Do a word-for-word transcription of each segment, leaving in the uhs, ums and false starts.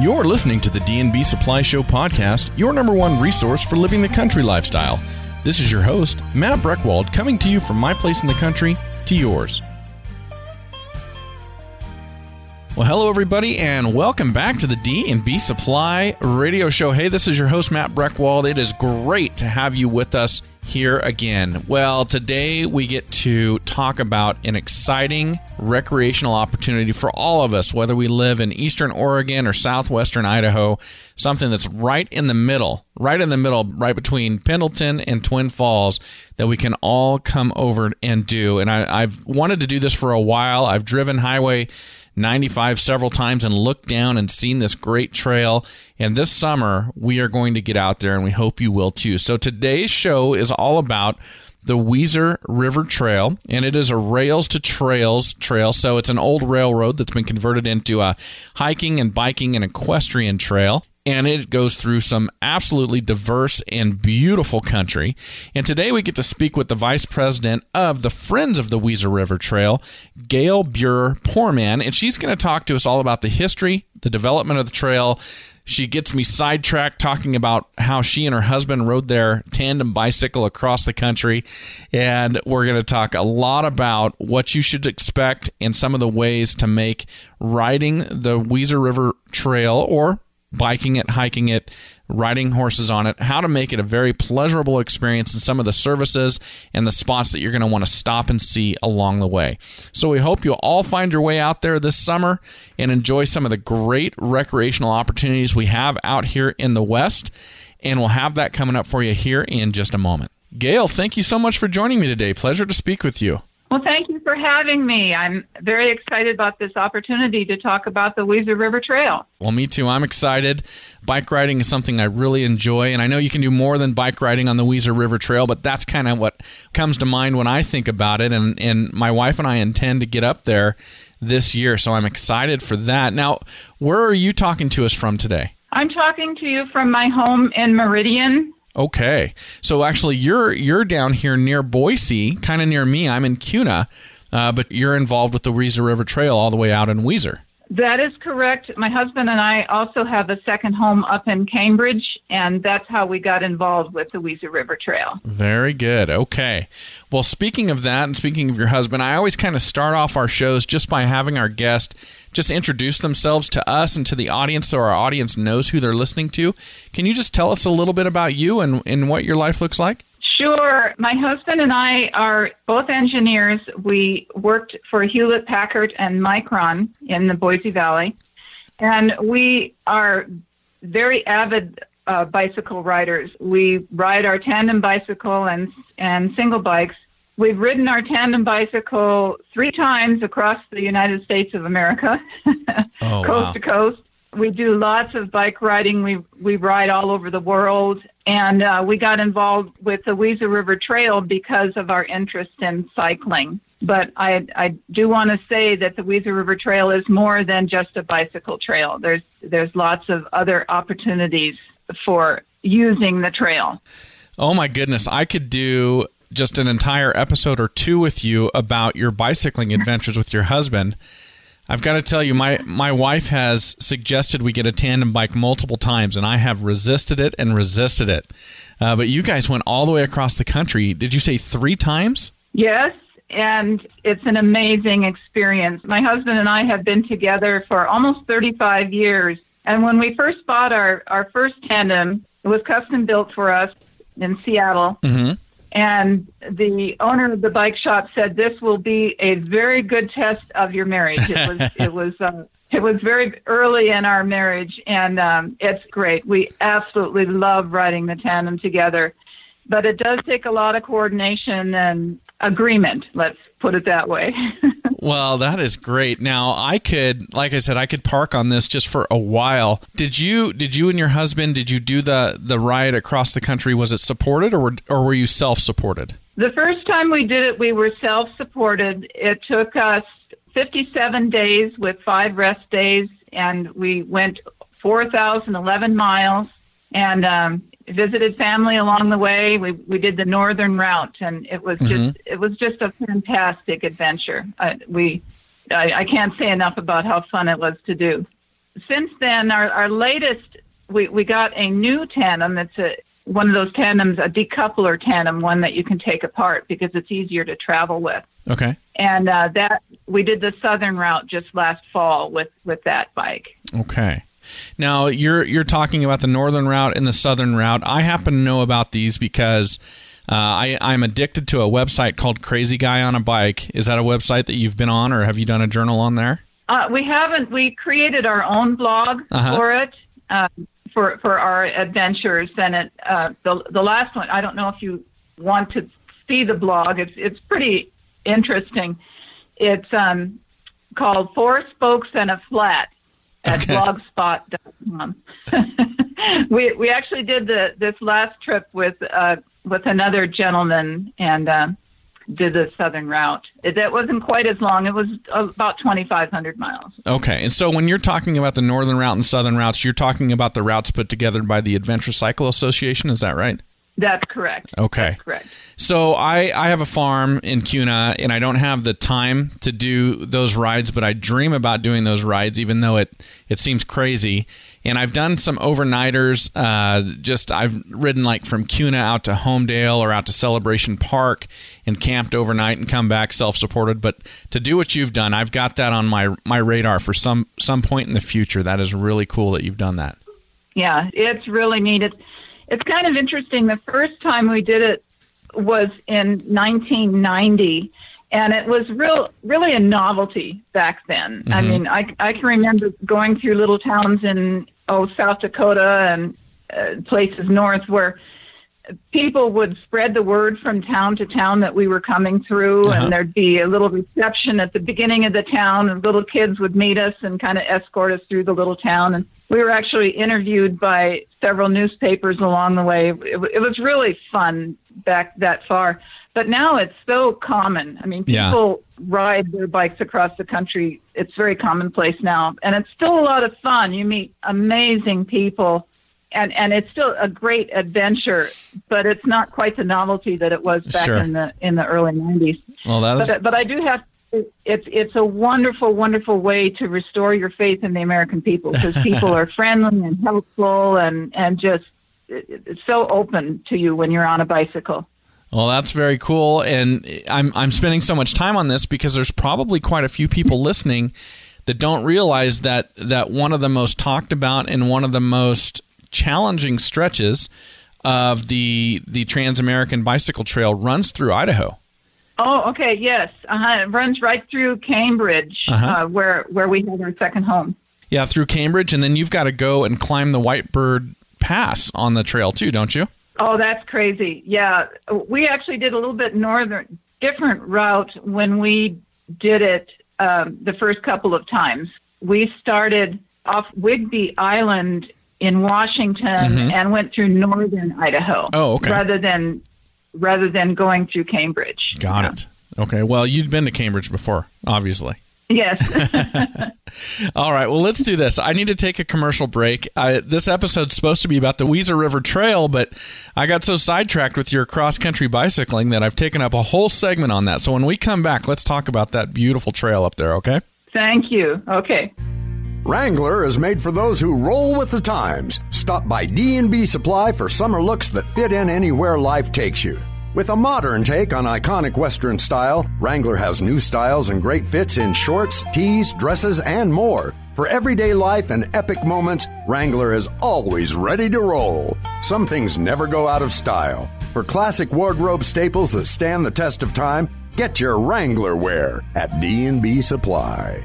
You're listening to the D and B Supply Show podcast, your number one resource for living the country lifestyle. This is your host, Matt Breckwald, coming to you from my place in the country to yours. Well, hello, everybody, and welcome back to the D and B Supply Radio Show. Hey, this is your host, Matt Breckwald. It is great to have you with us here again. Well, today we get to talk about an exciting recreational opportunity for all of us, whether we live in Eastern Oregon or Southwestern Idaho, something that's right in the middle, right in the middle, right between Pendleton and Twin Falls that we can all come over and do. And I, I've wanted to do this for a while. I've driven Highway ninety-five several times and looked down and seen this great trail. And this summer, we are going to get out there, and we hope you will too. So today's show is all about the Weiser River Trail, and it is a Rails to Trails trail. So it's an old railroad that's been converted into a hiking and biking and equestrian trail. And it goes through some absolutely diverse and beautiful country. And today we get to speak with the vice president of the Friends of the Weiser River Trail, Gayle Buhrer-Poorman. And she's going to talk to us all about the history, the development of the trail. She gets me sidetracked talking about how she and her husband rode their tandem bicycle across the country. And we're going to talk a lot about what you should expect and some of the ways to make riding the Weiser River Trail or biking it, hiking it, riding horses on it, how to make it a very pleasurable experience, and some of the services and the spots that you're going to want to stop and see along the way. So we hope you'll all find your way out there this summer and enjoy some of the great recreational opportunities we have out here in the West, and we'll have that coming up for you here in just a moment. Gayle, thank you so much for joining me today. Pleasure to speak with you. Well, thank you for having me. I'm very excited about this opportunity to talk about the Weiser River Trail. Well, me too. I'm excited. Bike riding is something I really enjoy, and I know you can do more than bike riding on the Weiser River Trail, but that's kind of what comes to mind when I think about it, and, and my wife and I intend to get up there this year, so I'm excited for that. Now, where are you talking to us from today? I'm talking to you from my home in Meridian. Okay. So actually, you're you're down here near Boise, kind of near me. I'm in Kuna, uh, but you're involved with the Weiser River Trail all the way out in Weiser. That is correct. My husband and I also have a second home up in Cambridge, and that's how we got involved with the Weiser River Trail. Very good. Okay. Well, speaking of that and speaking of your husband, I always kind of start off our shows just by having our guest just introduce themselves to us and to the audience so our audience knows who they're listening to. Can you just tell us a little bit about you and, and what your life looks like? Sure. My husband and I are both engineers. We worked for Hewlett-Packard and Micron in the Boise Valley, and we are very avid uh, bicycle riders. We ride our tandem bicycle and and single bikes. We've ridden our tandem bicycle three times across the United States of America, oh, coast wow. to coast. We do lots of bike riding. We we ride all over the world. And uh, we got involved with the Weiser River Trail because of our interest in cycling. But I, I do want to say that the Weiser River Trail is more than just a bicycle trail. There's there's lots of other opportunities for using the trail. Oh, my goodness. I could do just an entire episode or two with you about your bicycling adventures with your husband. I've got to tell you, my, my wife has suggested we get a tandem bike multiple times, and I have resisted it and resisted it. Uh, but you guys went all the way across the country. Did you say three times? Yes, and it's an amazing experience. My husband and I have been together for almost thirty-five years. And when we first bought our, our first tandem, it was custom built for us in Seattle. Mm-hmm. And the owner of the bike shop said, "This will be a very good test of your marriage." It was, it was, uh, it was very early in our marriage, and um, it's great. We absolutely love riding the tandem together, but it does take a lot of coordination and agreement. Let's put it that way. Well, that is great. Now, I could, like I said, I could park on this just for a while. Did you, did you and your husband, did you do the, the ride across the country? Was it supported, or were, or were you self-supported? The first time we did it, we were self-supported. It took us fifty-seven days with five rest days, and we went four thousand eleven miles and um, visited family along the way. We we did the northern route, and it was just mm-hmm. it was just a fantastic adventure. I, we I, I can't say enough about how fun it was to do. since then, our, our latest, we, we got a new tandem. It's a, one of those tandems, a decoupler tandem, one that you can take apart because it's easier to travel with. Okay. And uh, that we did the southern route just last fall with, with that bike. Okay. Now, you're you're talking about the northern route and the southern route. I happen to know about these because uh, I, I'm addicted to a website called Crazy Guy on a Bike. Is that a website that you've been on, or have you done a journal on there? Uh, we haven't. We created our own blog uh-huh. for it, uh, for for our adventures. And it, uh, the the last one, I don't know if you want to see the blog. It's it's pretty interesting. It's um, called Four Spokes and a Flat. At okay. blogspot dot com. we we actually did the this last trip with uh with another gentleman and uh, did the southern route. That wasn't quite as long. It was about twenty-five hundred miles. Okay, and so when you're talking about the northern route and southern routes, you're talking about the routes put together by the Adventure Cycle Association. Is that right? That's correct. Okay. That's correct. So I, I have a farm in Kuna, and I don't have the time to do those rides, but I dream about doing those rides, even though it, it seems crazy. And I've done some overnighters. Uh, just I've ridden like from Kuna out to Homedale or out to Celebration Park and camped overnight and come back self-supported. But to do what you've done, I've got that on my my radar for some, some point in the future. That is really cool that you've done that. Yeah, it's really neat. It's, It's kind of interesting. The first time we did it was in nineteen ninety, and it was real, really a novelty back then. Mm-hmm. I mean, I, I can remember going through little towns in oh South Dakota and uh, places north where people would spread the word from town to town that we were coming through, uh-huh. and there'd be a little reception at the beginning of the town, and little kids would meet us and kind of escort us through the little town. And we were actually interviewed by several newspapers along the way. It, it was really fun back that far. But now it's so common. I mean, people yeah. ride their bikes across the country. It's very commonplace now. And it's still a lot of fun. You meet amazing people. And and it's still a great adventure, but it's not quite the novelty that it was back sure. in the in the early nineties. Well, that is... but, but I do have It's it's a wonderful, wonderful way to restore your faith in the American people, because people are friendly and helpful and, and just so open to you when you're on a bicycle. Well, that's very cool. And I'm I'm spending so much time on this because there's probably quite a few people listening that don't realize that, that one of the most talked about and one of the most challenging stretches of the the Trans-American Bicycle Trail runs through Idaho. Oh, okay. Yes. Uh-huh. It runs right through Cambridge, uh-huh. uh, where, where we have our second home. Yeah, through Cambridge. And then you've got to go and climb the Whitebird Pass on the trail too, don't you? Oh, that's crazy. Yeah. We actually did a little bit northern, different route when we did it um, the first couple of times. We started off Whidbey Island in Washington mm-hmm. and went through northern Idaho. Oh, okay. Rather than... rather than going through Cambridge. Got yeah. it. Okay. Well, you'd been to Cambridge before, obviously. Yes. All right. Well, let's do this. I need to take a commercial break. Uh, this episode's supposed to be about the Weiser River Trail, but I got so sidetracked with your cross-country bicycling that I've taken up a whole segment on that. So when we come back, let's talk about that beautiful trail up there, okay? Thank you. Okay. Wrangler is made for those who roll with the times. Stop by D and B Supply for summer looks that fit in anywhere life takes you. With a modern take on iconic Western style, Wrangler has new styles and great fits in shorts, tees, dresses, and more. For everyday life and epic moments, Wrangler is always ready to roll. Some things never go out of style. For classic wardrobe staples that stand the test of time, get your Wrangler wear at D and B Supply.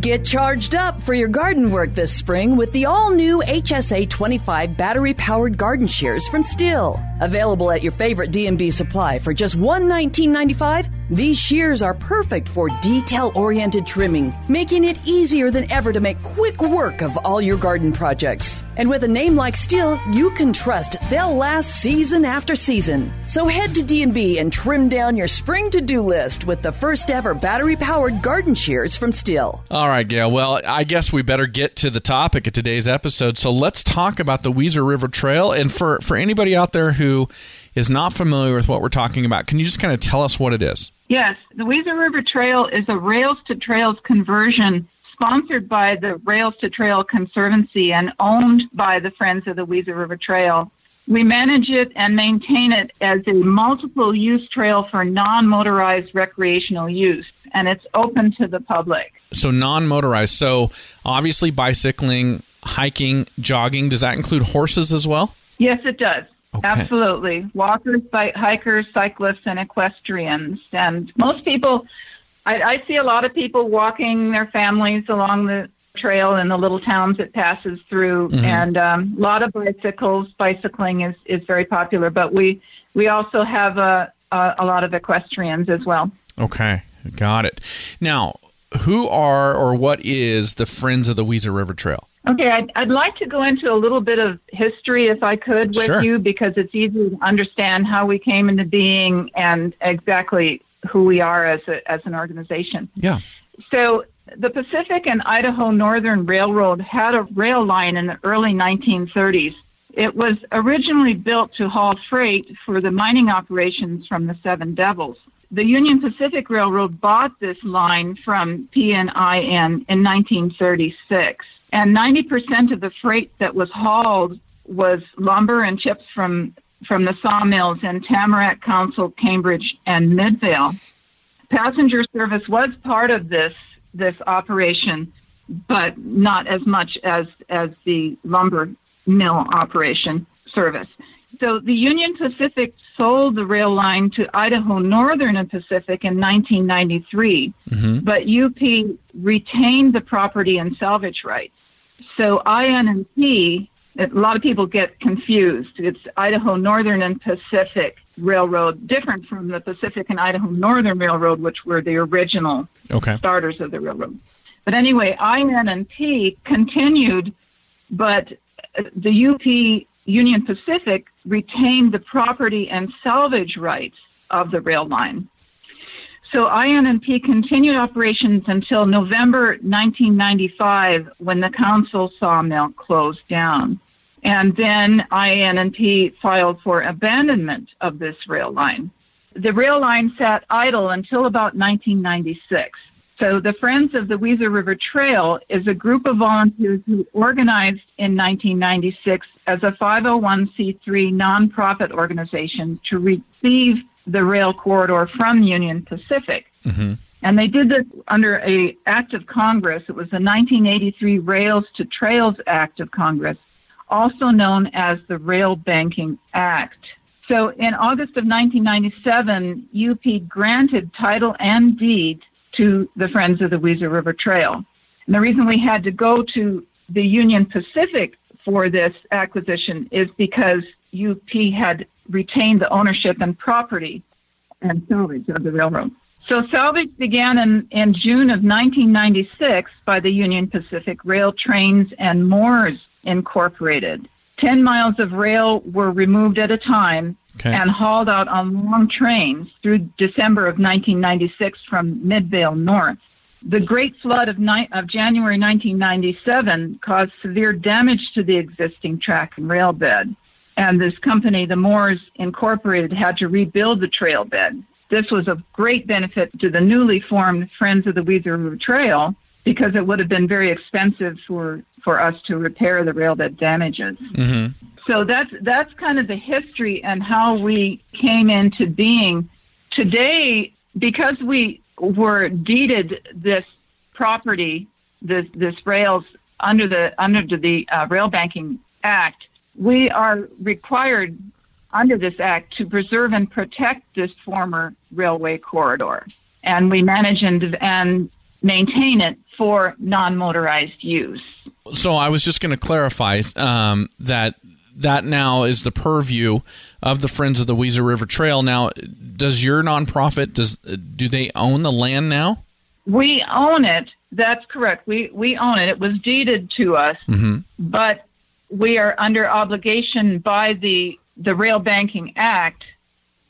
Get charged up for your garden work this spring with the all-new H S A twenty-five battery-powered garden shears from Stihl. Available at your favorite D and B Supply for just one hundred nineteen dollars and ninety-five cents, these shears are perfect for detail-oriented trimming, making it easier than ever to make quick work of all your garden projects. And with a name like Stihl, you can trust they'll last season after season. So head to D and B and trim down your spring to-do list with the first-ever battery-powered garden shears from Stihl. All right, Gayle. Well, I guess we better get to the topic of today's episode. So let's talk about the Weiser River Trail. And for, for anybody out there who is not familiar with what we're talking about, can you just kind of tell us what it is? Yes. The Weiser River Trail is a Rails to Trails conversion sponsored by the Rails to Trail Conservancy and owned by the Friends of the Weiser River Trail. We manage it and maintain it as a multiple-use trail for non-motorized recreational use, and it's open to the public. So non-motorized. So obviously bicycling, hiking, jogging. Does that include horses as well? Yes, it does. Okay. Absolutely. Walkers, bike, hikers, cyclists, and equestrians. And most people, I, I see a lot of people walking their families along the trail in the little towns it passes through. Mm-hmm. And um, a lot of bicycles. Bicycling is, is very popular, but we, we also have a, a, a lot of equestrians as well. Okay. Got it. Now, who are or what is the Friends of the Weiser River Trail? Okay, I'd, I'd like to go into a little bit of history, if I could, with sure. you, because it's easy to understand how we came into being and exactly who we are as a, as an organization. Yeah. So the Pacific and Idaho Northern Railroad had a rail line in the early nineteen thirties. It was originally built to haul freight for the mining operations from the Seven Devils. The Union Pacific Railroad bought this line from P N I N in nineteen thirty-six. And ninety percent of the freight that was hauled was lumber and chips from, from the sawmills in Tamarack, Council, Cambridge, and Midvale. Passenger service was part of this this operation, but not as much as, as the lumber mill operation service. So the Union Pacific sold the rail line to Idaho Northern and Pacific in nineteen ninety-three, mm-hmm. but U P retained the property and salvage rights. So I N and P, a lot of people get confused. It's Idaho Northern and Pacific Railroad, different from the Pacific and Idaho Northern Railroad, which were the original okay. starters of the railroad. But anyway, I N and P continued, but the U P Union Pacific retained the property and salvage rights of the rail line. So I N and P continued operations until November nineteen ninety-five, when the Council sawmill closed down. And then I N and P filed for abandonment of this rail line. The rail line sat idle until about nineteen ninety-six. So the Friends of the Weiser River Trail is a group of volunteers who organized in nineteen ninety-six as a five oh one c three nonprofit organization to receive the rail corridor from Union Pacific. Mm-hmm. And they did this under an act of Congress. It was the nineteen eighty-three Rails to Trails Act of Congress, also known as the Rail Banking Act. So in August of nineteen ninety-seven, U P granted title and deed to the Friends of the Weiser River Trail. And the reason we had to go to the Union Pacific for this acquisition is because U P had retained the ownership and property and salvage of the railroad. So salvage began in, in June of nineteen ninety-six by the Union Pacific Rail Trains and Moors Incorporated. Ten miles of rail were removed at a time okay. and hauled out on long trains through December of nineteen ninety-six from Midvale north. The Great Flood of, ni- of January nineteen ninety-seven caused severe damage to the existing track and rail bed. And this company, the Moores Incorporated, had to rebuild the trail bed. This was of great benefit to the newly formed Friends of the Weiser River Trail, because it would have been very expensive for, for us to repair the rail bed damages. Mm-hmm. So that's that's kind of the history and how we came into being. Today, because we were deeded this property, this this rails under the under the uh, Rail Banking Act, we are required under this act to preserve and protect this former railway corridor, and we manage and and maintain it for non-motorized use. So I was just going to clarify um, that that now is the purview of the Friends of the Weiser River Trail. Now, does your nonprofit, does do they own the land now? We own it. That's correct. We we own it. It was deeded to us, mm-hmm. but we are under obligation by the, the Rail Banking Act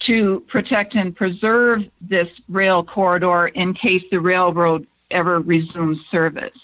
to protect and preserve this rail corridor in case the railroad ever resumes service.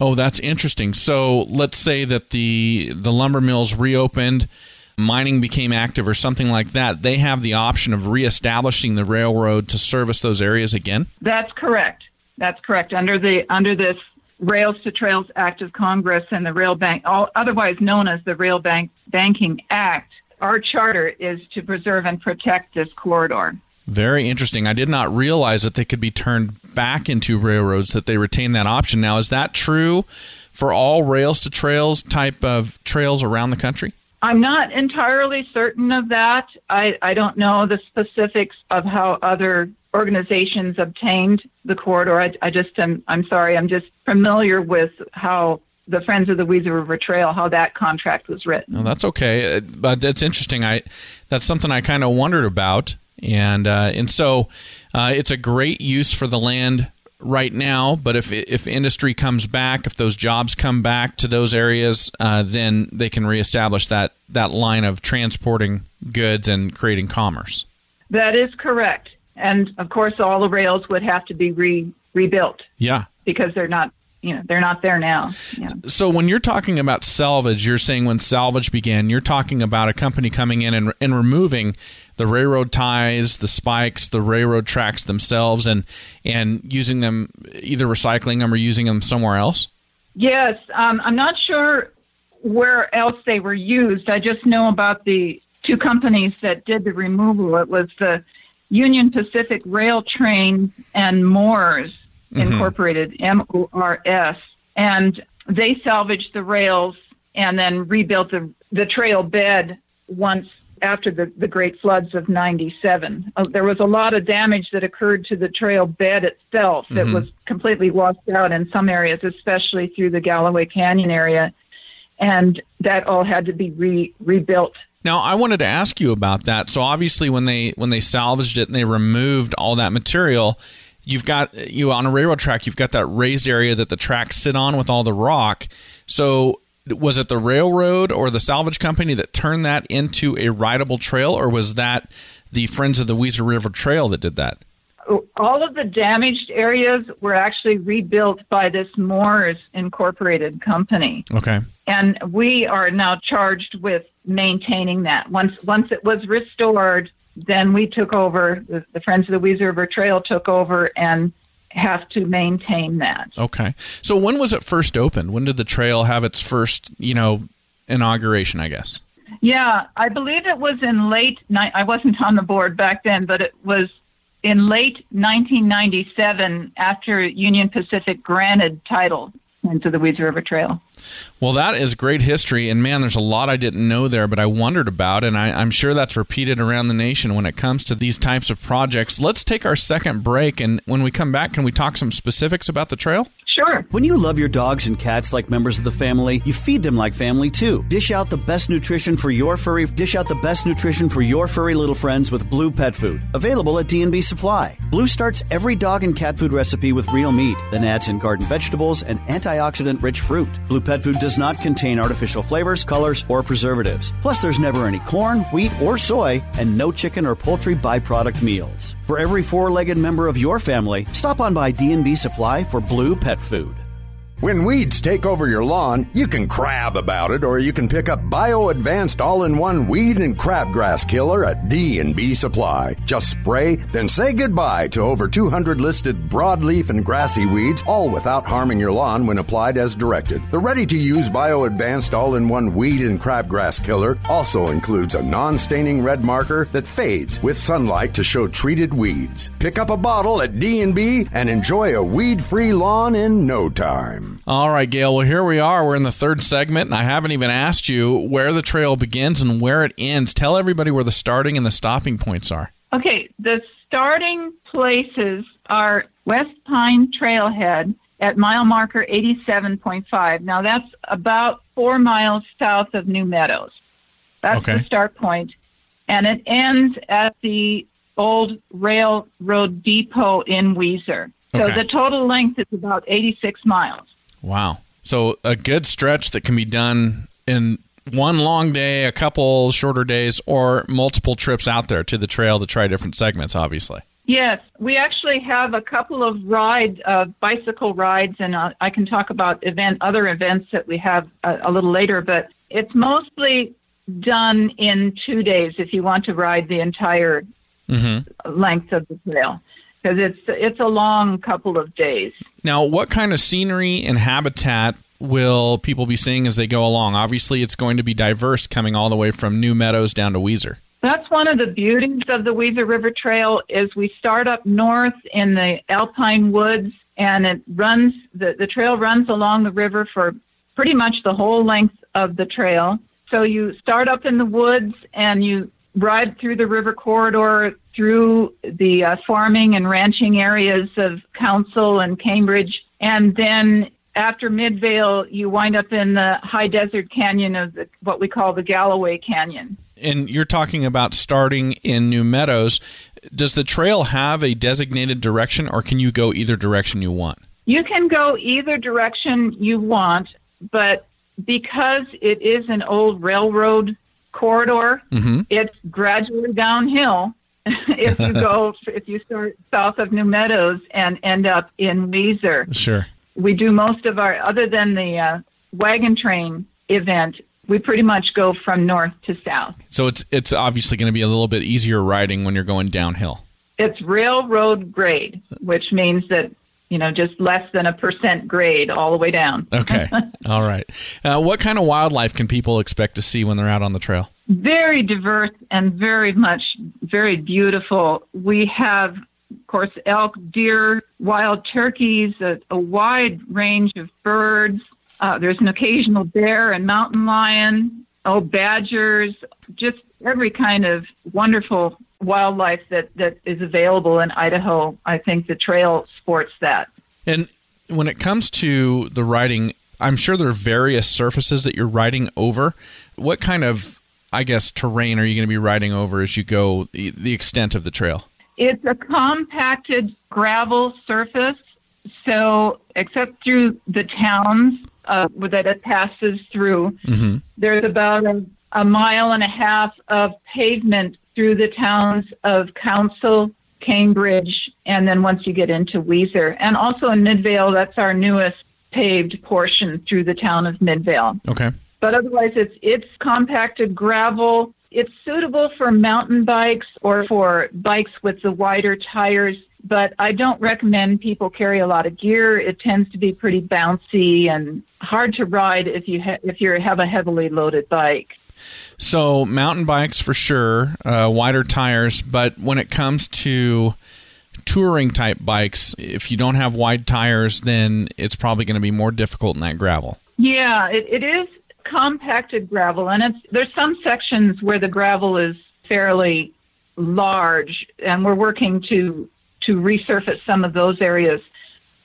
Oh, that's interesting. So let's say that the the lumber mills reopened, mining became active or something like that. They have the option of reestablishing the railroad to service those areas again? That's correct. That's correct. Under the under this Rails to Trails Act of Congress and the Rail Bank, all, otherwise known as the Rail Bank, Banking Act, our charter is to preserve and protect this corridor. Very interesting. I did not realize that they could be turned back into railroads, that they retain that option. Now, is that true for all Rails to Trails type of trails around the country? I'm not entirely certain of that. I, I don't know the specifics of how other organizations obtained the corridor. I, I just am, I'm sorry, I'm just familiar with how the Friends of the Weiser River Trail, how that contract was written. No, that's okay. But it's interesting. I, that's something I kind of wondered about. And uh, and so uh, it's a great use for the land right now. But if if industry comes back, if those jobs come back to those areas, uh, then they can reestablish that, that line of transporting goods and creating commerce. That is correct. And of course, all the rails would have to be re- rebuilt. Yeah, because they're not, you know, they're not there now. Yeah. So when you're talking about salvage, you're saying when salvage began, you're talking about a company coming in and, and removing the railroad ties, the spikes, the railroad tracks themselves, and and using them, either recycling them or using them somewhere else? Yes. Um, I'm not sure where else they were used. I just know about the two companies that did the removal. It was the Union Pacific Rail Train and Moors, mm-hmm. Incorporated, M O R S, and they salvaged the rails and then rebuilt the the trail bed once after the, the great floods of ninety-seven. Uh, there was a lot of damage that occurred to the trail bed itself that mm-hmm. was completely washed out in some areas, especially through the Galloway Canyon area, and that all had to be re- rebuilt. Now, I wanted to ask you about that. So obviously when they when they salvaged it and they removed all that material, you've got you on a railroad track, you've got that raised area that the tracks sit on with all the rock. So was it the railroad or the salvage company that turned that into a rideable trail, or was that the Friends of the Weiser River Trail that did that? All of the damaged areas were actually rebuilt by this Moores Incorporated company. Okay. And we are now charged with maintaining that. Once once it was restored, then we took over, the, the Friends of the Weiser River Trail took over and have to maintain that. Okay. So when was it first opened? When did the trail have its first, you know, inauguration, I guess? Yeah, I believe it was in late, I wasn't on the board back then, but it was in late nineteen ninety-seven, after Union Pacific granted title into the Weiser River Trail. Well, that is great history. And man, there's a lot I didn't know there, but I wondered about. And I, I'm sure that's repeated around the nation when it comes to these types of projects. Let's take our second break. And when we come back, can we talk some specifics about the trail? Sure. When you love your dogs and cats like members of the family, you feed them like family too. Dish out the best nutrition for your furry, dish out the best nutrition for your furry little friends with Blue Pet Food, available at D and B Supply. Blue starts every dog and cat food recipe with real meat, then adds in garden vegetables and antioxidant-rich fruit. Blue Pet Food does not contain artificial flavors, colors, or preservatives. Plus, there's never any corn, wheat, or soy, and no chicken or poultry byproduct meals. For every four-legged member of your family, stop on by D and B Supply for Blue Pet Food. When weeds take over your lawn, you can crab about it, or you can pick up bio-advanced all-in-one weed and crabgrass killer at D and B Supply. Just spray, then say goodbye to over two hundred listed broadleaf and grassy weeds, all without harming your lawn when applied as directed. The ready-to-use bio-advanced all-in-one weed and crabgrass killer also includes a non-staining red marker that fades with sunlight to show treated weeds. Pick up a bottle at D and B and enjoy a weed-free lawn in no time. All right, Gayle. Well, here we are. We're in the third segment, and I haven't even asked you where the trail begins and where it ends. Tell everybody where the starting and the stopping points are. Okay. The starting places are West Pine Trailhead at mile marker eighty-seven point five. Now, that's about four miles south of New Meadows. That's okay. The start point. And it ends at the old railroad depot in Weiser. So okay. The total length is about eighty-six miles. Wow. So a good stretch that can be done in one long day, a couple shorter days, or multiple trips out there to the trail to try different segments, obviously. Yes. We actually have a couple of ride, uh, bicycle rides, and uh, I can talk about event other events that we have a, a little later, but it's mostly done in two days if you want to ride the entire mm-hmm. length of the trail. because it's it's a long couple of days. Now, what kind of scenery and habitat will people be seeing as they go along? Obviously, it's going to be diverse coming all the way from New Meadows down to Weiser. That's one of the beauties of the Weiser River Trail is we start up north in the alpine woods, and it runs the, the trail runs along the river for pretty much the whole length of the trail. So you start up in the woods and you ride through the river corridor through the uh, farming and ranching areas of Council and Cambridge, and then after Midvale, you wind up in the high desert canyon of the, what we call the Galloway Canyon. And you're talking about starting in New Meadows. Does the trail have a designated direction, or can you go either direction you want? You can go either direction you want, but because it is an old railroad corridor, mm-hmm. it's gradually downhill. if you go, if you start south of New Meadows and end up in Weiser. Sure. We do most of our, other than the uh, wagon train event, we pretty much go from north to south. So it's it's obviously going to be a little bit easier riding when you're going downhill. It's railroad grade, which means that, you know, just less than a percent grade all the way down. Okay. All right. Uh, what kind of wildlife can people expect to see when they're out on the trail? Very diverse and very much, very beautiful. We have, of course, elk, deer, wild turkeys, a, a wide range of birds. Uh, there's an occasional bear and mountain lion, oh, badgers, just every kind of wonderful wildlife that, that is available in Idaho. I think the trail sports that. And when it comes to the riding, I'm sure there are various surfaces that you're riding over. What kind of, I guess, terrain are you going to be riding over as you go, the extent of the trail? It's a compacted gravel surface, so except through the towns uh, that it passes through, mm-hmm. there's about a, a mile and a half of pavement through the towns of Council, Cambridge, and then once you get into Weiser. And also in Midvale, that's our newest paved portion through the town of Midvale. Okay. But otherwise, it's it's compacted gravel. It's suitable for mountain bikes or for bikes with the wider tires, but I don't recommend people carry a lot of gear. It tends to be pretty bouncy and hard to ride if you ha- if you have a heavily loaded bike. So mountain bikes for sure, uh, wider tires, but when it comes to touring type bikes, if you don't have wide tires, then it's probably going to be more difficult in that gravel. Yeah, it, it is. Compacted gravel, and it's there's some sections where the gravel is fairly large, and we're working to to resurface some of those areas.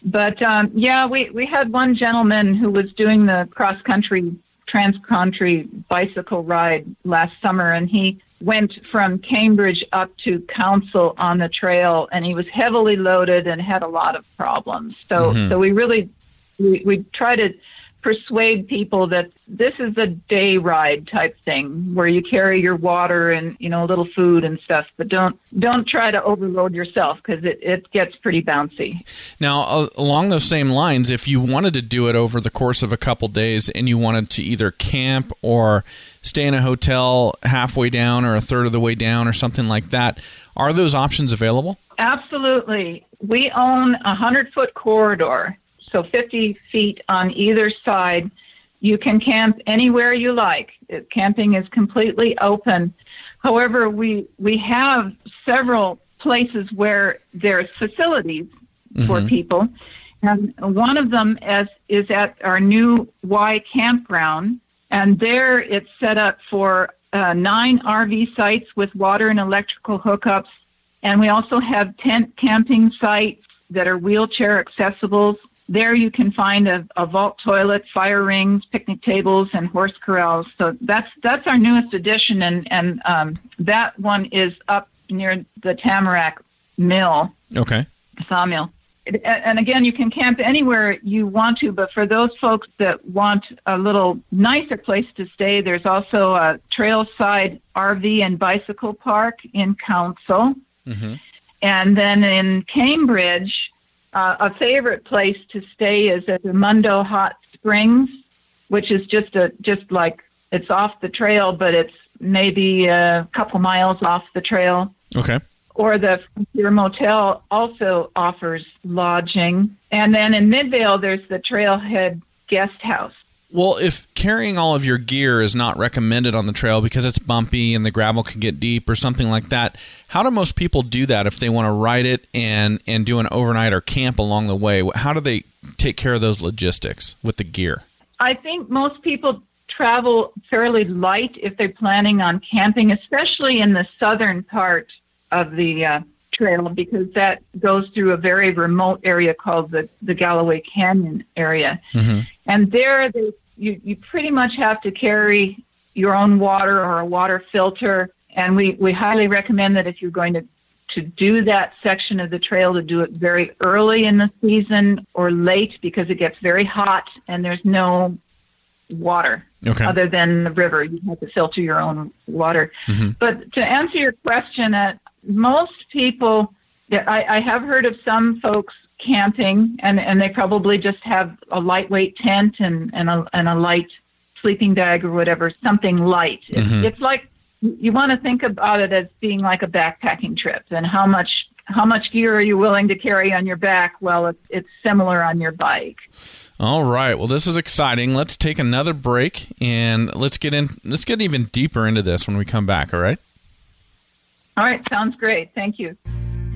But um, yeah, we, we had one gentleman who was doing the cross-country, trans-country bicycle ride last summer, and he went from Cambridge up to Council on the trail, and he was heavily loaded and had a lot of problems. So, mm-hmm. so we really, we, we try to persuade people that this is a day ride type thing where you carry your water and, you know, a little food and stuff, but don't don't try to overload yourself because it, it gets pretty bouncy. Now, along those same lines, if you wanted to do it over the course of a couple days and you wanted to either camp or stay in a hotel halfway down or a third of the way down or something like that, are those options available? Absolutely. We own a hundred-foot corridor. So fifty feet on either side, you can camp anywhere you like. It, camping is completely open. However, we we have several places where there's facilities mm-hmm. for people. And one of them is, is at our new Y campground. And there it's set up for uh, nine R V sites with water and electrical hookups. And we also have tent camping sites that are wheelchair accessible. There you can find a, a vault toilet, fire rings, picnic tables, and horse corrals. So that's that's our newest addition, and, and um, that one is up near the Tamarack mill. Okay. Sawmill. And again, you can camp anywhere you want to, but for those folks that want a little nicer place to stay, there's also a Trailside R V and Bicycle Park in Council. Mm-hmm. And then in Cambridge, Uh, a favorite place to stay is at the Mundo Hot Springs, which is just a just like it's off the trail, but it's maybe a couple miles off the trail. Okay. or the Frontier Motel also offers lodging. And then in Midvale, there's the Trailhead Guest House. Well, if carrying all of your gear is not recommended on the trail because it's bumpy and the gravel can get deep or something like that, how do most people do that if they want to ride it and, and do an overnight or camp along the way? How do they take care of those logistics with the gear? I think most people travel fairly light if they're planning on camping, especially in the southern part of the uh, trail, because that goes through a very remote area called the, the Galloway Canyon area. Mm-hmm. And there they You, you pretty much have to carry your own water or a water filter. And we, we highly recommend that if you're going to, to do that section of the trail, to do it very early in the season or late, because it gets very hot and there's no water okay. other than the river. You have to filter your own water. Mm-hmm. But to answer your question, uh, most people, I, I have heard of some folks camping, and, and they probably just have a lightweight tent and, and, a, and a light sleeping bag or whatever, something light. Mm-hmm. It's, it's like you want to think about it as being like a backpacking trip, and how much how much gear are you willing to carry on your back? Well, it's, it's similar on your bike. All right. Well, this is exciting. Let's take another break, and let's get in. Let's get even deeper into this when we come back, all right? All right. Sounds great. Thank you.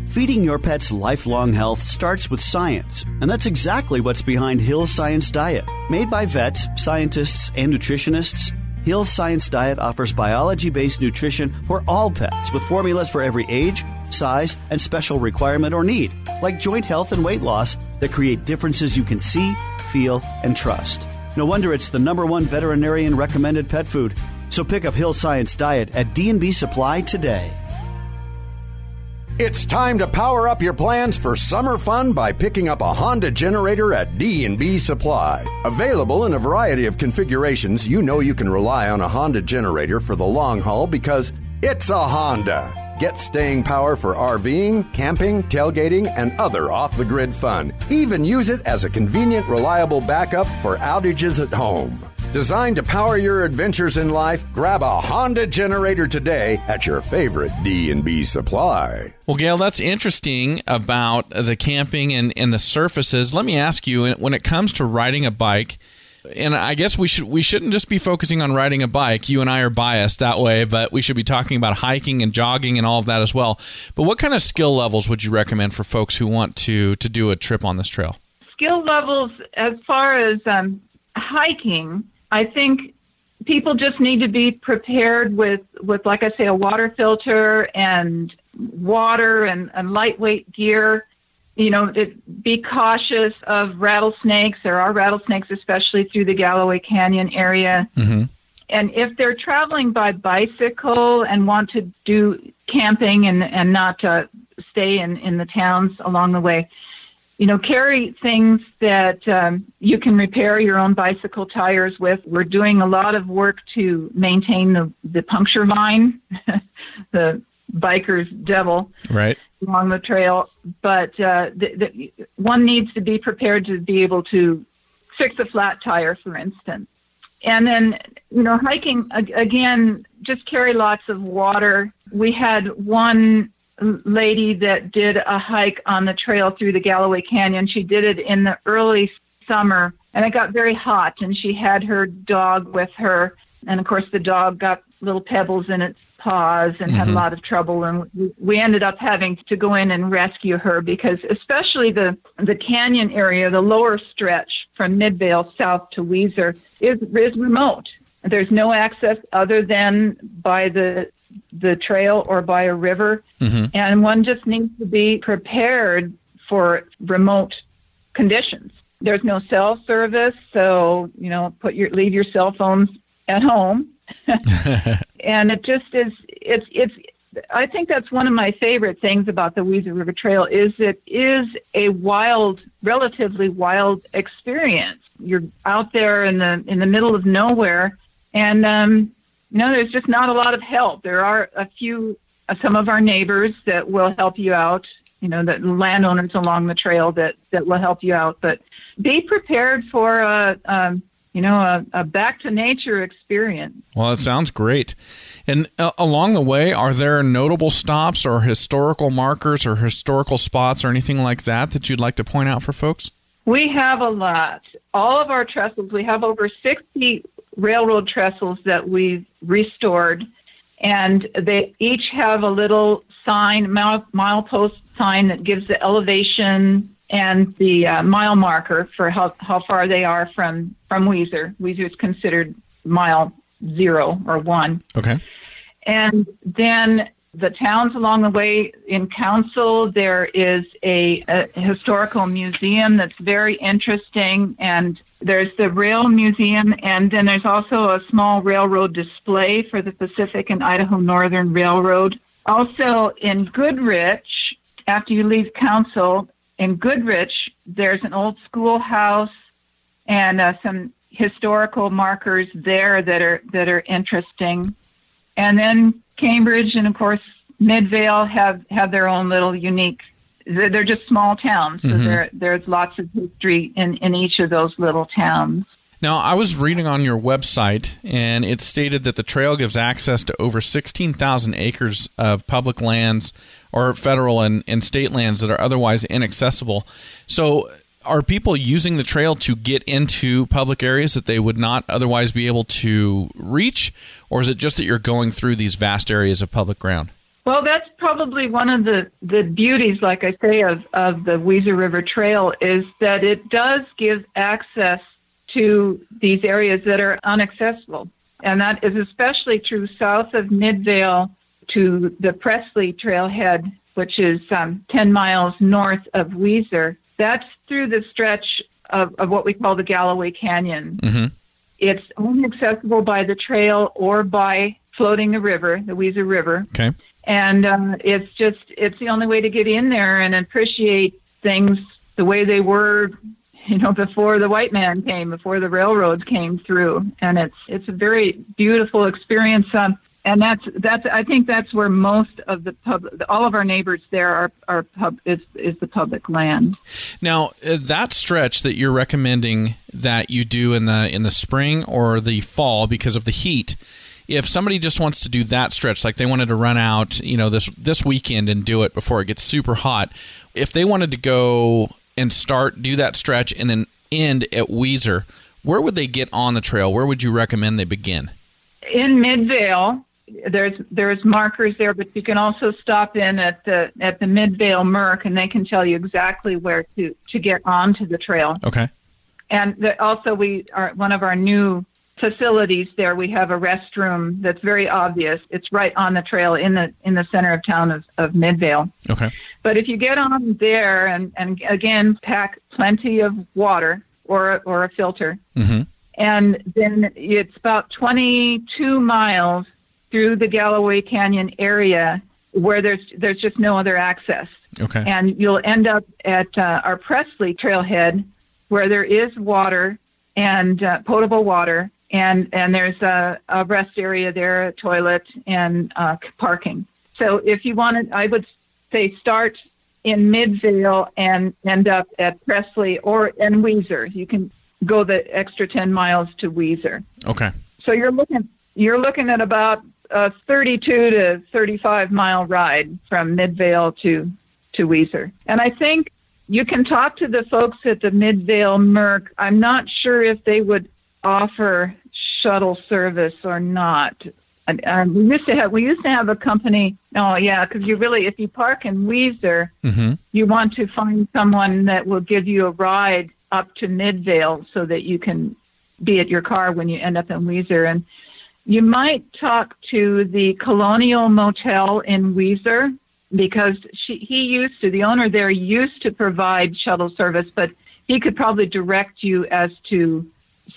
Feeding your pets lifelong health starts with science, and that's exactly what's behind Hill's Science Diet. Made by vets, scientists, and nutritionists, Hill's Science Diet offers biology-based nutrition for all pets with formulas for every age, size, and special requirement or need, like joint health and weight loss, that create differences you can see, feel, and trust. No wonder it's the number one veterinarian-recommended pet food. So pick up Hill's Science Diet at D and B Supply today. It's time to power up your plans for summer fun by picking up a Honda generator at D and B Supply. Available in a variety of configurations, you know you can rely on a Honda generator for the long haul because it's a Honda. Get staying power for RVing, camping, tailgating, and other off-the-grid fun. Even use it as a convenient, reliable backup for outages at home. Designed to power your adventures in life, grab a Honda generator today at your favorite D and B Supply. Well, Gayle, that's interesting about the camping and, and the surfaces. Let me ask you, when it comes to riding a bike, and I guess we should we shouldn't just be focusing on riding a bike. You and I are biased that way, but we should be talking about hiking and jogging and all of that as well. But what kind of skill levels would you recommend for folks who want to, to do a trip on this trail? Skill levels as far as um, hiking... I think people just need to be prepared with, with like I say, a water filter and water and, and lightweight gear. You know, it, be cautious of rattlesnakes. There are rattlesnakes, especially through the Galloway Canyon area. Mm-hmm. And if they're traveling by bicycle and want to do camping and, and not uh, stay in, in the towns along the way, you know, carry things that um, you can repair your own bicycle tires with. We're doing a lot of work to maintain the, the puncture line, the biker's devil, right, along the trail. But uh, the, the, one needs to be prepared to be able to fix a flat tire, for instance. And then, you know, hiking, again, just carry lots of water. We had one lady that did a hike on the trail through the Galloway Canyon. She did it in the early summer, and it got very hot, and she had her dog with her. And, of course, the dog got little pebbles in its paws and mm-hmm. had a lot of trouble. And we ended up having to go in and rescue her because especially the, the canyon area, the lower stretch from Midvale south to Weiser, is, is remote. There's no access other than by the the trail or by a river. Mm-hmm. And one just needs to be prepared for remote conditions. There's no cell service. So, you know, put your, leave your cell phones at home. And it just is, it's, it's, I think that's one of my favorite things about the Weiser River Trail is it is a wild, relatively wild experience. You're out there in the, in the middle of nowhere. And, um, No, there's just not a lot of help. There are a few, uh, some of our neighbors that will help you out, you know, the landowners along the trail that, that will help you out. But be prepared for, uh, um, you know, a, a back to nature experience. Well, that sounds great. And uh, along the way, are there notable stops or historical markers or historical spots or anything like that that you'd like to point out for folks? We have a lot. All of our trestles, we have over sixty railroad trestles that we've restored, and they each have a little sign, mile, mile post sign that gives the elevation and the uh, mile marker for how, how far they are from, from Weiser. Weiser is considered mile zero or one. Okay. And then the towns along the way, in Council, there is a, a historical museum that's very interesting, and there's the Rail Museum, and then there's also a small railroad display for the Pacific and Idaho Northern Railroad. Also in Goodrich, after you leave Council, in Goodrich, there's an old schoolhouse and uh, some historical markers there that are that are interesting. And then Cambridge and, of course, Midvale have, have their own little unique, they're just small towns, so mm-hmm. there there's lots of history in, in each of those little towns. Now, I was reading on your website, and it stated that the trail gives access to over sixteen thousand acres of public lands or federal and, and state lands that are otherwise inaccessible. So are people using the trail to get into public areas that they would not otherwise be able to reach, or is it just that you're going through these vast areas of public ground? Well, that's probably one of the, the beauties, like I say, of, of the Weiser River Trail is that it does give access to these areas that are inaccessible. And that is especially true south of Midvale to the Presley Trailhead, which is um, ten miles north of Weiser. That's through the stretch of, of what we call the Galloway Canyon. Mm-hmm. It's only accessible by the trail or by floating the river, the Weiser River. Okay. And uh, it's just, it's the only way to get in there and appreciate things the way they were, you know, before the white man came, before the railroads came through. And it's it's a very beautiful experience. Um, and that's that's I think that's where most of the public, all of our neighbors there are are pub is is the public land. Now that stretch that you're recommending that you do in the in the spring or the fall because of the heat. If somebody just wants to do that stretch, like they wanted to run out, you know, this this weekend and do it before it gets super hot, if they wanted to go and start, do that stretch, and then end at Weiser, where would they get on the trail? Where would you recommend they begin? In Midvale, there's there's markers there, but you can also stop in at the at the Midvale M E R C, and they can tell you exactly where to, to get onto the trail. Okay. And the, also, we are one of our new facilities there. We have a restroom that's very obvious. It's right on the trail in the in the center of town of, of Midvale. Okay. But if you get on there and, and again, pack plenty of water or, or a filter, mm-hmm. and then it's about twenty-two miles through the Galloway Canyon area where there's there's just no other access. Okay. And you'll end up at uh, our Presley Trailhead where there is water and uh, potable water. And and there's a, a rest area there, a toilet, and uh, parking. So if you wanted, I would say start in Midvale and end up at Presley or in Weiser. You can go the extra ten miles to Weiser. Okay. So you're looking you're looking at about a thirty-two to thirty-five mile ride from Midvale to to Weiser. And I think you can talk to the folks at the Midvale M E R C. I'm not sure if they would offer shuttle service or not. And, and we used to have we used to have a company. Oh yeah, because you really, if you park in Weiser, mm-hmm. you want to find someone that will give you a ride up to Midvale so that you can be at your car when you end up in Weiser. And you might talk to the Colonial Motel in Weiser because she, he used to the owner there used to provide shuttle service, but he could probably direct you as to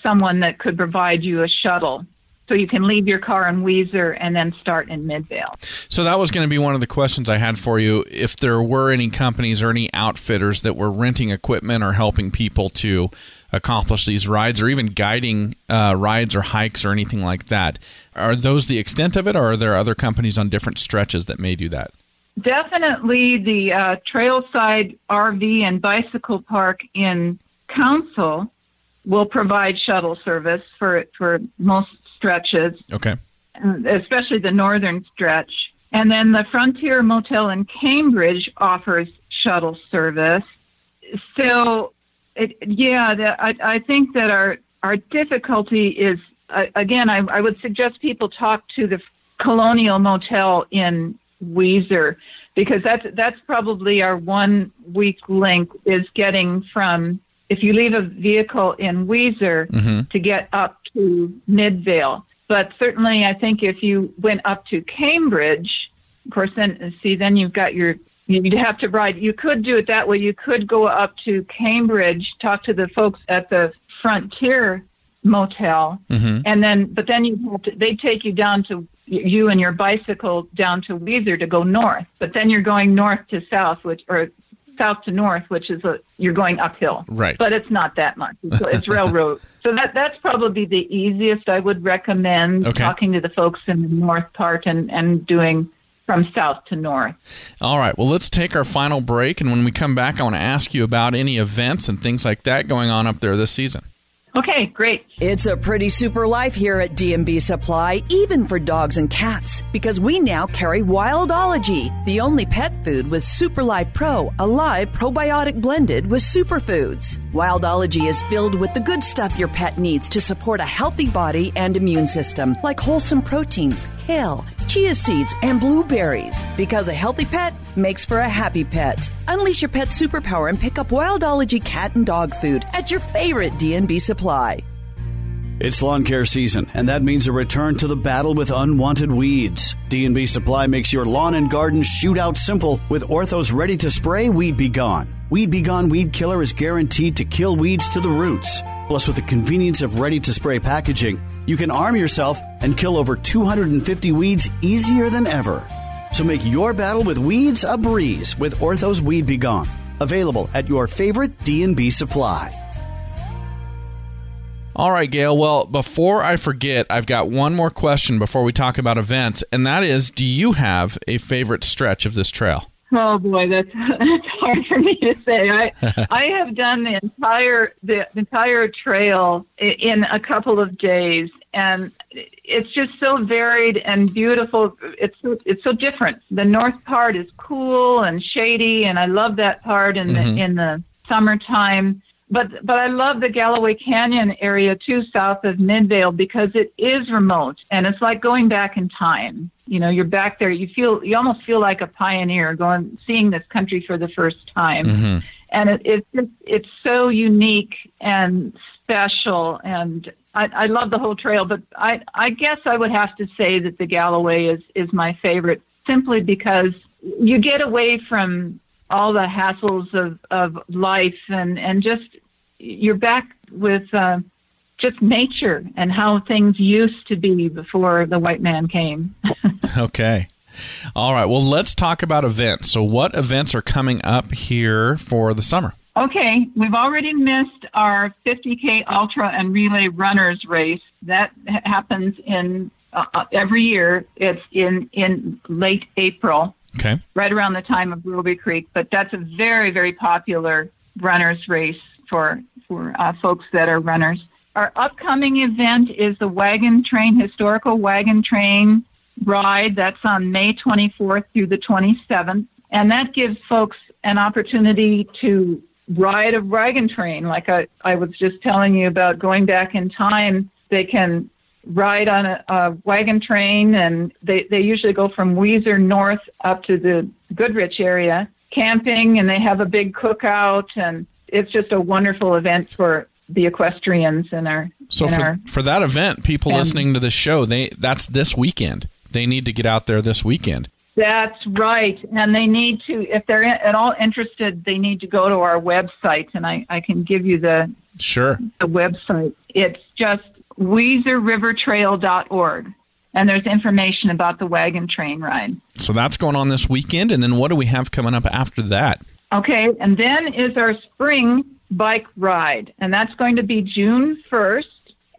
someone that could provide you a shuttle so you can leave your car in Weiser and then start in Midvale. So that was going to be one of the questions I had for you, if there were any companies or any outfitters that were renting equipment or helping people to accomplish these rides or even guiding uh, rides or hikes or anything like that. Are those the extent of it, or are there other companies on different stretches that may do that? Definitely the uh, Trailside R V and Bicycle Park in Council will provide shuttle service for for most stretches. Okay. Especially the northern stretch. And then the Frontier Motel in Cambridge offers shuttle service. So, it, yeah, the, I, I think that our, our difficulty is, uh, again, I, I would suggest people talk to the Colonial Motel in Weiser, because that's, that's probably our one weak link, is getting from, if you leave a vehicle in Weiser, mm-hmm. to get up to Midvale. But certainly, I think if you went up to Cambridge, of course, then see, then you've got your, you'd have to ride. You could do it that way. You could go up to Cambridge, talk to the folks at the Frontier Motel, mm-hmm. and then, but then you have to, they take you down to, you and your bicycle down to Weiser to go north. But then you're going north to south, which, or south to north, which is a, you're going uphill. Right. But it's not that much. So it's railroad. So that that's probably the easiest. I would recommend okay. talking to the folks in the north part and, and doing from south to north. All right. Well, let's take our final break. And when we come back, I want to ask you about any events and things like that going on up there this season. Okay, great. It's a pretty super life here at D and B Supply, even for dogs and cats, because we now carry Wildology, the only pet food with Super Life Pro, a live probiotic blended with superfoods. Wildology is filled with the good stuff your pet needs to support a healthy body and immune system, like wholesome proteins, kale, chia seeds, and blueberries. Because a healthy pet makes for a happy pet. Unleash your pet's superpower and pick up Wildology cat and dog food at your favorite D and B Supply. It's lawn care season, and that means a return to the battle with unwanted weeds. D and B Supply makes your lawn and garden shoot out simple with Ortho's Ready to Spray Weed Be Gone. Weed Be Gone Weed Killer is guaranteed to kill weeds to the roots. Plus, with the convenience of Ready to Spray packaging, you can arm yourself and kill over two hundred fifty weeds easier than ever. So make your battle with weeds a breeze with Ortho's Weed Be Gone. Available at your favorite D and B Supply. All right, Gayle. Well, before I forget, I've got one more question before we talk about events, and that is, do you have a favorite stretch of this trail? Oh, boy, that's, that's hard for me to say. I I have done the entire the entire trail in a couple of days, and it's just so varied and beautiful. It's it's so different. The north part is cool and shady, and I love that part in mm-hmm. the in the summertime. But but I love the Galloway Canyon area, too, south of Midvale, because it is remote, and it's like going back in time. You know, you're back there. You feel you almost feel like a pioneer going, seeing this country for the first time. Mm-hmm. And it, it, it, it's so unique and special, and I, I love the whole trail. But I, I guess I would have to say that the Galloway is, is my favorite, simply because you get away from all the hassles of, of life, and, and just you're back with uh, just nature and how things used to be before the white man came. Okay. All right. Well, let's talk about events. So what events are coming up here for the summer? Okay. We've already missed our fifty K Ultra and Relay Runners race. That happens in uh, every year. It's in, in late April. Okay. Right around the time of Ruby Creek, but that's a very, very popular runners race for for uh, folks that are runners. Our upcoming event is the Wagon Train, Historical Wagon Train Ride. That's on May twenty-fourth through the twenty-seventh, and that gives folks an opportunity to ride a wagon train, like I, I was just telling you about going back in time. They can ride on a, a wagon train, and they, they usually go from Weiser north up to the Goodrich area, camping, and they have a big cookout, and it's just a wonderful event for the equestrians in our So in for, our, for that event, people and, listening to this show, they that's this weekend. They need to get out there this weekend. That's right. And they need to, if they're at all interested, they need to go to our website, and I, I can give you the, sure. the website. It's just Weiser River Trail dot org, and there's information about the wagon train ride. So that's going on this weekend, and then what do we have coming up after that? Okay, and then is our spring bike ride, and that's going to be June first,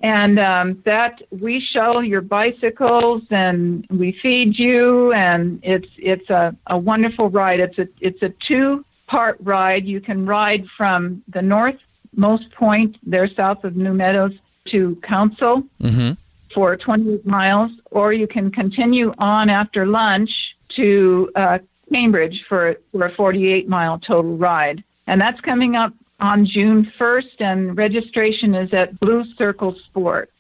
and um, that we show your bicycles, and we feed you, and it's it's a, a wonderful ride. It's a, it's a two-part ride. You can ride from the north Most Point, they're south of New Meadows, to Council mm-hmm. for twenty-eight miles, or you can continue on after lunch to uh, Cambridge for, for a forty-eight mile total ride. And that's coming up on June first, and registration is at Blue Circle Sports.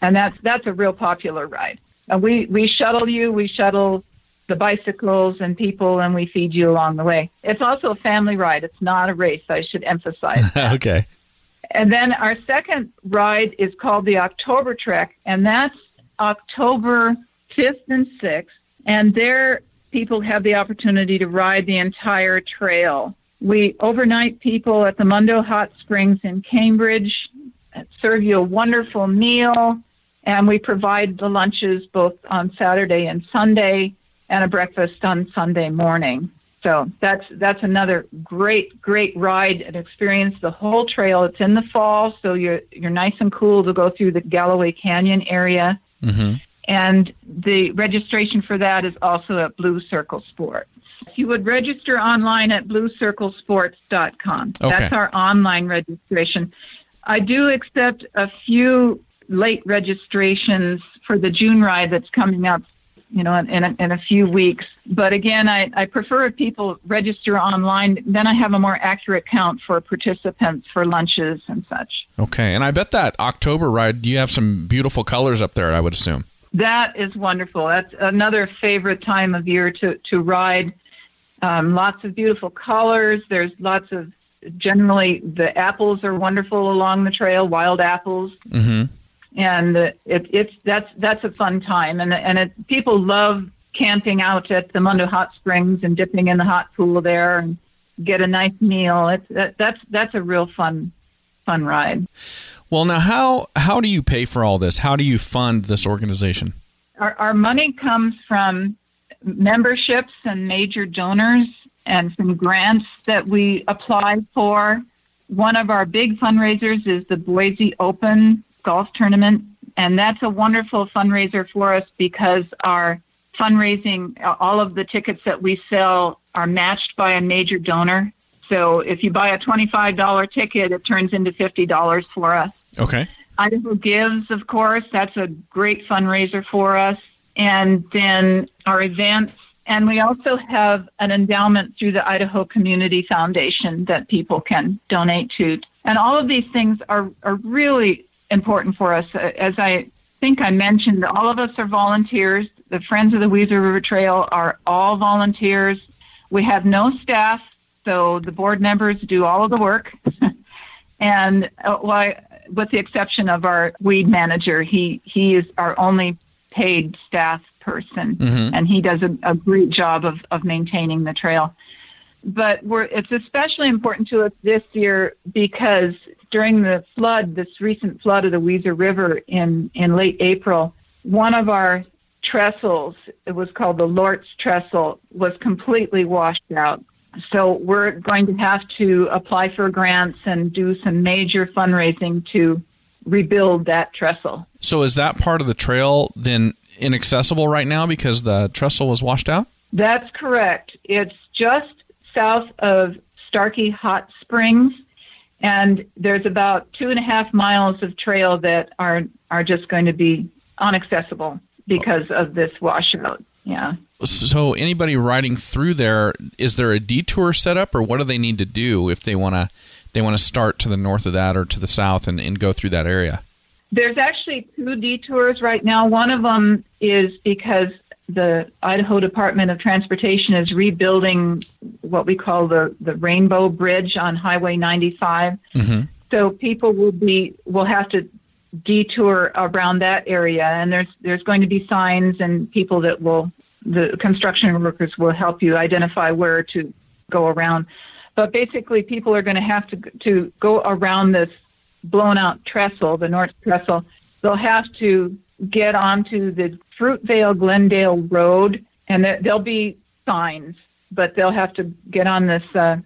And that's that's a real popular ride. And we, we shuttle you, we shuttle the bicycles and people, and we feed you along the way. It's also a family ride. It's not a race, I should emphasize. Okay. And then our second ride is called the October Trek, and that's October fifth and sixth. And there, people have the opportunity to ride the entire trail. We overnight people at the Mundo Hot Springs in Cambridge, serve you a wonderful meal, and we provide the lunches both on Saturday and Sunday, and a breakfast on Sunday morning. So that's that's another great, great ride and experience. The whole trail, it's in the fall, so you're you're nice and cool to go through the Galloway Canyon area. Mm-hmm. And the registration for that is also at Blue Circle Sports. You would register online at blue circle sports dot com. Okay. That's our online registration. I do accept a few late registrations for the June ride that's coming up, you know, in, in, a, in a few weeks. But again, I, I prefer if people register online. Then I have a more accurate count for participants for lunches and such. Okay. And I bet that October ride, you have some beautiful colors up there, I would assume. That is wonderful. That's another favorite time of year to, to ride. Um, lots of beautiful colors. There's lots of, generally, the apples are wonderful along the trail, wild apples. Mm-hmm. And it, it's that's that's a fun time, and and it, people love camping out at the Mundo Hot Springs and dipping in the hot pool there and get a nice meal. It's that, that's that's a real fun fun ride. Well, now how how do you pay for all this? How do you fund this organization? Our, our money comes from memberships and major donors and from grants that we apply for. One of our big fundraisers is the Boise Open golf tournament, and that's a wonderful fundraiser for us because our fundraising, all of the tickets that we sell are matched by a major donor. So if you buy a twenty-five dollars ticket, it turns into fifty dollars for us. Okay. Idaho Gives, of course, that's a great fundraiser for us. And then our events, and we also have an endowment through the Idaho Community Foundation that people can donate to. And all of these things are, are really important for us. As I think I mentioned, all of us are volunteers. The Friends of the Weiser River Trail are all volunteers. We have no staff, so the board members do all of the work. And uh, well, I, with the exception of our weed manager, he, he is our only paid staff person, mm-hmm. and he does a, a great job of, of maintaining the trail. But we're, it's especially important to us this year because during the flood, this recent flood of the Weiser River in, in late April, one of our trestles, it was called the Lortz Trestle, was completely washed out. So we're going to have to apply for grants and do some major fundraising to rebuild that trestle. So is that part of the trail then inaccessible right now because the trestle was washed out? That's correct. It's just south of Starkey Hot Springs, and there's about two and a half miles of trail that are are just going to be inaccessible because of this washout. Yeah. So anybody riding through there, is there a detour set up, or what do they need to do if they want to they want to start to the north of that or to the south and, and go through that area? There's actually two detours right now. One of them is because the Idaho Department of Transportation is rebuilding what we call the, the Rainbow Bridge on Highway ninety-five. Mm-hmm. So people will be will have to detour around that area, and there's there's going to be signs and people that will, the construction workers will help you identify where to go around. But basically, people are going to have to to go around this blown out trestle, the North Trestle. They'll have to get onto the Fruitvale Glendale Road, and there'll be signs, but they'll have to get on this uh,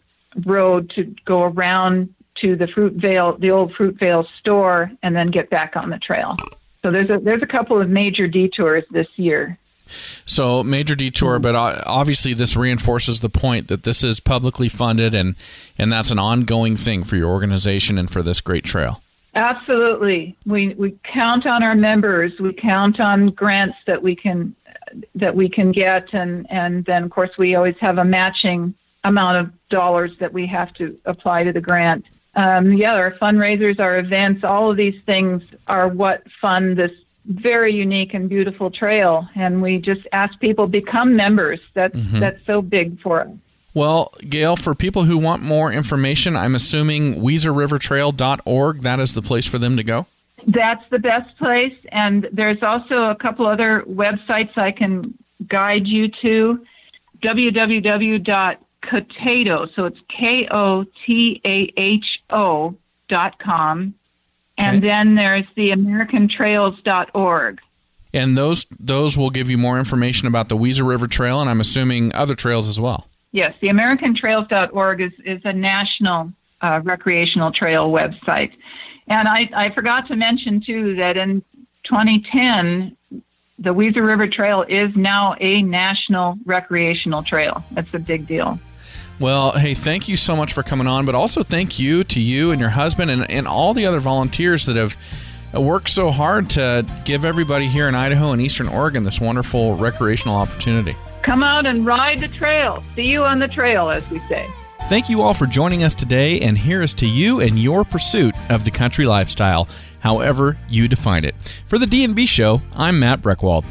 road to go around to the Fruitvale, the old Fruitvale store, and then get back on the trail. So there's a, there's a couple of major detours this year. So major detour, but obviously this reinforces the point that this is publicly funded, and, and that's an ongoing thing for your organization and for this great trail. Absolutely. We we count on our members. We count on grants that we can that we can get, and, and then, of course, we always have a matching amount of dollars that we have to apply to the grant. Um, yeah, our fundraisers, our events, all of these things are what fund this very unique and beautiful trail. And we just ask people, become members. That's, mm-hmm. that's so big for us. Well, Gayle, for people who want more information, I'm assuming weiser river trail dot org, that is the place for them to go? That's the best place. And there's also a couple other websites I can guide you to. w w w dot kotato, so it's K O T A H O dot com. And okay. then there's the american trails dot org. And those those will give you more information about the Weiser River Trail, and I'm assuming other trails as well. Yes, the american trails dot org is, is a national uh, recreational trail website. And I, I forgot to mention, too, that in twenty ten, the Weiser River Trail is now a national recreational trail. That's a big deal. Well, hey, thank you so much for coming on, but also thank you to you and your husband and, and all the other volunteers that have worked so hard to give everybody here in Idaho and Eastern Oregon this wonderful recreational opportunity. Come out and ride the trail. See you on the trail, as we say. Thank you all for joining us today, and here is to you and your pursuit of the country lifestyle, however you define it. For the D and B Show, I'm Matt Breckwald.